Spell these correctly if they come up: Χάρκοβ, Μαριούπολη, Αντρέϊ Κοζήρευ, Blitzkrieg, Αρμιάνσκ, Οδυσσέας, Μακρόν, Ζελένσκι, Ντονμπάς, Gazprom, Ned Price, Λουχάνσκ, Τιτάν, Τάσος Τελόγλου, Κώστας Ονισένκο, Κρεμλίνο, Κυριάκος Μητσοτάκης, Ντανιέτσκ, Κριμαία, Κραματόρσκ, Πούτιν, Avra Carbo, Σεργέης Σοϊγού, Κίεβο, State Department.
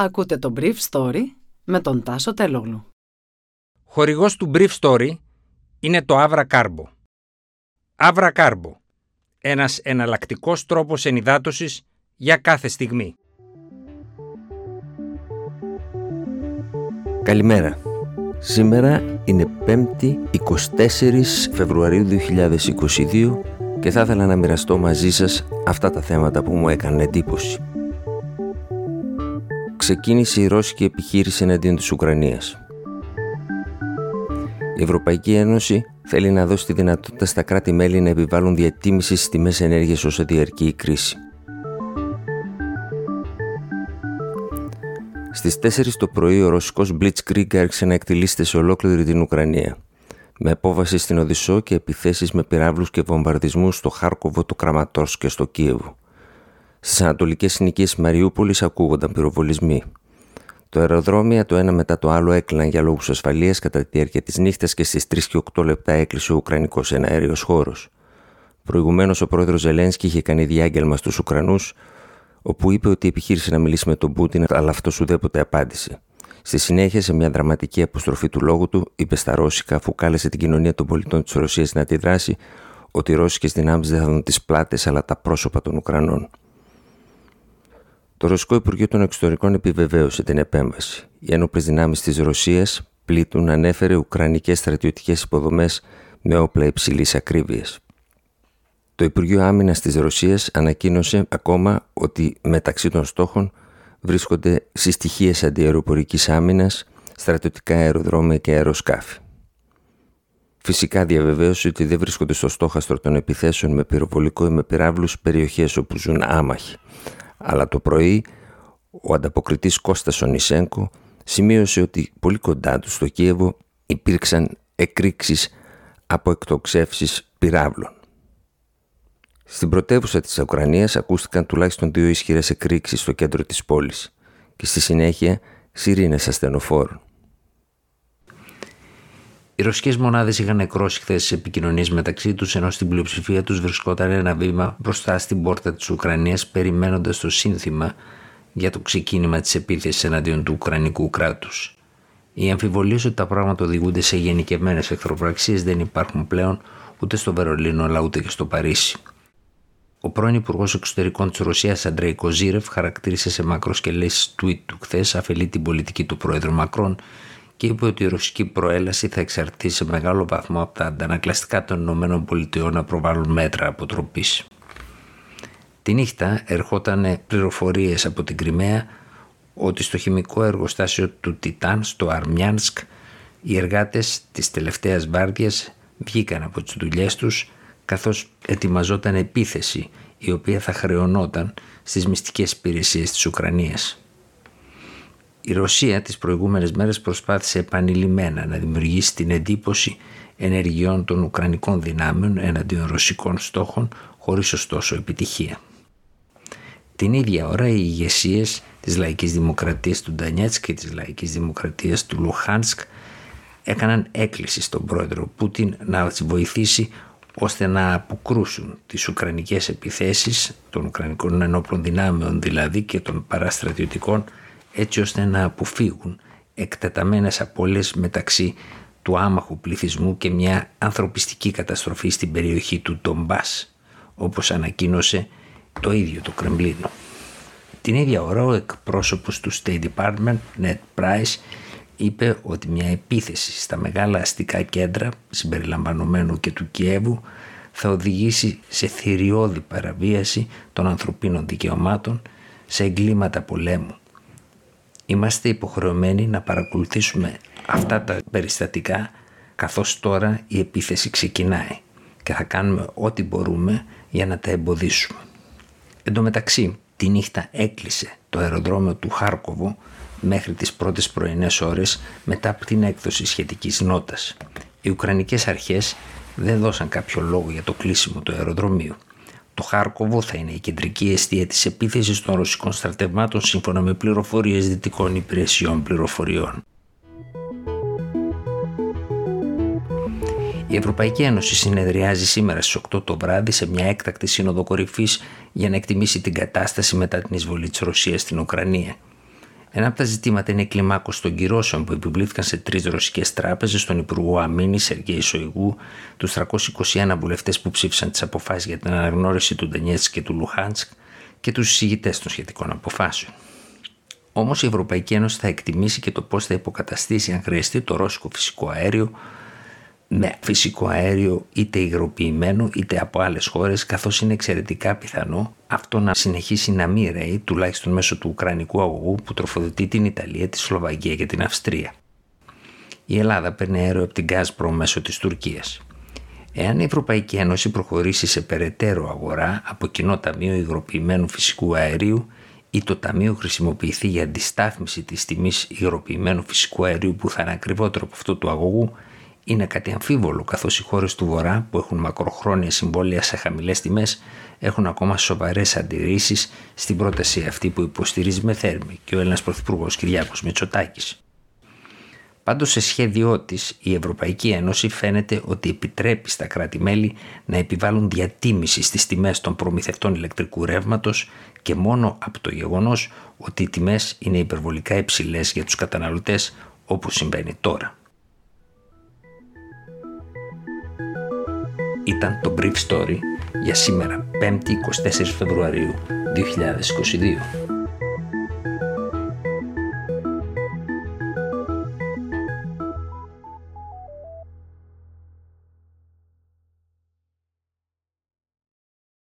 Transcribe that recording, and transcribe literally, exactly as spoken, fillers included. Ακούτε το Brief Story με τον Τάσο Τελόγλου. Χορηγός του Brief Story είναι το Avra Carbo. Avra Carbo, ένας εναλλακτικός τρόπος ενυδάτωσης για κάθε στιγμή. Καλημέρα. Σήμερα είναι πέμπτη εικοστή τέταρτη Φεβρουαρίου δύο χιλιάδες είκοσι δύο και θα ήθελα να μοιραστώ μαζί σας αυτά τα θέματα που μου έκανε εντύπωση. Ξεκίνησε η ρώσικη επιχείρηση εναντίον της Ουκρανίας. Η Ευρωπαϊκή Ένωση θέλει να δώσει τη δυνατότητα στα κράτη-μέλη να επιβάλλουν διατίμηση στις τιμές ενέργειας όσο διαρκεί η κρίση. Στις τέσσερις το πρωί ο ρωσικός Blitzkrieg άρχισε να εκτιλήσεται σε ολόκληρη την Ουκρανία, με απόβαση στην Οδυσσό και επιθέσεις με πυράβλους και βομβαρδισμούς στο Χάρκοβο, το Κραματόρσκ και στο Κίεβο. Στις ανατολικές συνοικίες της Μαριούπολης ακούγονταν πυροβολισμοί. Το αεροδρόμια το ένα μετά το άλλο έκλειναν για λόγους ασφαλείας κατά τη διάρκεια της νύχτας και στις τρεις και οκτώ λεπτά έκλεισε ο ουκρανικός εναέριος χώρος. Προηγουμένως ο πρόεδρος Ζελένσκι είχε κάνει διάγγελμα στους Ουκρανούς, όπου είπε ότι επιχείρησε να μιλήσει με τον Πούτιν, αλλά αυτός ουδέποτε απάντησε. Στη συνέχεια, σε μια δραματική αποστροφή του λόγου του, είπε στα ρώσικα, αφού κάλεσε την κοινωνία των πολιτών της Ρωσίας να αντιδράσει, ότι οι ρώσικες δυνάμεις δεν θα δουν τις πλάτες αλλά τα πρόσωπα των Ουκρανών. Το Ρωσικό Υπουργείο των Εξωτερικών επιβεβαίωσε την επέμβαση. Οι ένοπλες δυνάμεις της Ρωσίας πλήττουν, ανέφερε, ουκρανικές στρατιωτικές υποδομές με όπλα υψηλής ακρίβειας. Το Υπουργείο Άμυνας της Ρωσίας ανακοίνωσε ακόμα ότι μεταξύ των στόχων βρίσκονται συστοιχίες αντιαεροπορικής άμυνας, στρατιωτικά αεροδρόμια και αεροσκάφη. Φυσικά διαβεβαίωσε ότι δεν βρίσκονται στο στόχαστρο των επιθέσεων με πυροβολικό ή με πυράβλους περιοχές όπου ζουν άμαχοι. Αλλά το πρωί ο ανταποκριτής Κώστας Ονισένκο σημείωσε ότι πολύ κοντά του στο Κίεβο υπήρξαν εκρήξεις από εκτοξεύσεις πυράβλων. Στην πρωτεύουσα της Ουκρανίας ακούστηκαν τουλάχιστον δύο ισχυρές εκρήξεις στο κέντρο της πόλης και στη συνέχεια σιρήνες ασθενοφόρων. Οι ρωσικές μονάδες είχαν νεκρώσει χθες επικοινωνίες μεταξύ τους, ενώ στην πλειοψηφία τους βρισκόταν ένα βήμα μπροστά στην πόρτα της Ουκρανίας, περιμένοντας το σύνθημα για το ξεκίνημα της επίθεσης εναντίον του Ουκρανικού κράτους. Οι αμφιβολίες ότι τα πράγματα οδηγούνται σε γενικευμένες εχθροπραξίες δεν υπάρχουν πλέον ούτε στο Βερολίνο αλλά ούτε και στο Παρίσι. Ο πρώην Υπουργός Εξωτερικών της Ρωσίας, Αντρέϊ Κοζήρευ, χαρακτήρισε σε μακροσκελές tweet του χθες αφελή την πολιτική του πρόεδρου Μακρόν και είπε ότι η ρωσική προέλαση θα εξαρτήσει σε μεγάλο βαθμό από τα αντανακλαστικά των ΗΠΑ να προβάλλουν μέτρα αποτροπής. Τη νύχτα ερχόταν πληροφορίες από την Κριμαία ότι στο χημικό εργοστάσιο του Τιτάν στο Αρμιάνσκ οι εργάτες της τελευταίας βάρδιας βγήκαν από τις δουλειές τους, καθώς ετοιμαζόταν επίθεση η οποία θα χρεωνόταν στις μυστικές υπηρεσίες της Ουκρανίας. Η Ρωσία τις προηγούμενες μέρες προσπάθησε επανειλημμένα να δημιουργήσει την εντύπωση ενεργειών των Ουκρανικών δυνάμεων εναντίον ρωσικών στόχων, χωρίς ωστόσο επιτυχία. Την ίδια ώρα οι ηγεσίες της Λαϊκής Δημοκρατίας του Ντανιέτσκ και της Λαϊκής Δημοκρατίας του Λουχάνσκ έκαναν έκκληση στον πρόεδρο Πούτιν να βοηθήσει ώστε να αποκρούσουν τις ουκρανικές επιθέσεις των Ουκρανικών ενόπλων δυνάμεων δηλαδή και των παραστρατιωτικών, έτσι ώστε να αποφύγουν εκτεταμένες απώλειες μεταξύ του άμαχου πληθυσμού και μια ανθρωπιστική καταστροφή στην περιοχή του Ντονμπάς, όπως ανακοίνωσε το ίδιο το Κρεμλίνο. Την ίδια ώρα ο εκπρόσωπος του State Department, Ned Price, είπε ότι μια επίθεση στα μεγάλα αστικά κέντρα, συμπεριλαμβανομένου και του Κιέβου, θα οδηγήσει σε θηριώδη παραβίαση των ανθρωπίνων δικαιωμάτων, σε εγκλήματα πολέμου. Είμαστε υποχρεωμένοι να παρακολουθήσουμε αυτά τα περιστατικά, καθώς τώρα η επίθεση ξεκινάει και θα κάνουμε ό,τι μπορούμε για να τα εμποδίσουμε. Εν τω μεταξύ, τη νύχτα έκλεισε το αεροδρόμιο του Χάρκοβο μέχρι τις πρώτες πρωινές ώρες μετά από την έκδοση σχετικής νότας. Οι Ουκρανικές αρχές δεν δώσαν κάποιο λόγο για το κλείσιμο του αεροδρομίου. Το Χάρκοβο θα είναι η κεντρική εστία της επίθεσης των ρωσικών στρατευμάτων, σύμφωνα με πληροφορίες δυτικών υπηρεσιών πληροφοριών. Η Ευρωπαϊκή Ένωση συνεδριάζει σήμερα στις οκτώ το βράδυ σε μια έκτακτη σύνοδο κορυφής για να εκτιμήσει την κατάσταση μετά την εισβολή της Ρωσίας στην Ουκρανία. Ένα από τα ζητήματα είναι η κλιμάκωση των κυρώσεων που επιβλήθηκαν σε τρεις ρωσικές τράπεζες, στον Υπουργό Αμήνη Σεργέη Σοϊγού, τους τριακόσιους είκοσι έναν βουλευτές που ψήφισαν τις αποφάσεις για την αναγνώριση του Ντανιέτσκ και του Λουχάνσκ και τους εισηγητές των σχετικών αποφάσεων. Όμως η Ευρωπαϊκή Ένωση θα εκτιμήσει και το πώς θα υποκαταστήσει, αν χρειαστεί, το ρώσικο φυσικό αέριο με φυσικό αέριο είτε υγροποιημένο είτε από άλλες χώρες, καθώς είναι εξαιρετικά πιθανό αυτό να συνεχίσει να μην ρέει, τουλάχιστον μέσω του ουκρανικού αγωγού που τροφοδοτεί την Ιταλία, τη Σλοβακία και την Αυστρία. Η Ελλάδα παίρνει αέριο από την Gazprom μέσω της Τουρκίας. Εάν η Ευρωπαϊκή Ένωση προχωρήσει σε περαιτέρω αγορά από κοινό ταμείο υγροποιημένου φυσικού αερίου ή το ταμείο χρησιμοποιηθεί για αντιστάθμιση της τιμής υγροποιημένου φυσικού αερίου που θα είναι ακριβότερο από αυτό του αγωγού, είναι κάτι αμφίβολο, καθώς οι χώρες του Βορρά που έχουν μακροχρόνια συμβόλαια σε χαμηλές τιμές έχουν ακόμα σοβαρές αντιρρήσεις στην πρόταση αυτή που υποστηρίζει με θέρμη και ο Έλληνας Πρωθυπουργός Κυριάκος Μητσοτάκης. Πάντως, σε σχέδιό της, η Ευρωπαϊκή Ένωση φαίνεται ότι επιτρέπει στα κράτη-μέλη να επιβάλλουν διατίμηση στις τιμές των προμηθευτών ηλεκτρικού ρεύματος και μόνο από το γεγονός ότι οι τιμές είναι υπερβολικά υψηλές για τους καταναλωτές, όπως συμβαίνει τώρα. Ήταν το Brief Story για σήμερα, πέμπτη εικοστή τέταρτη Φεβρουαρίου δύο χιλιάδες είκοσι δύο.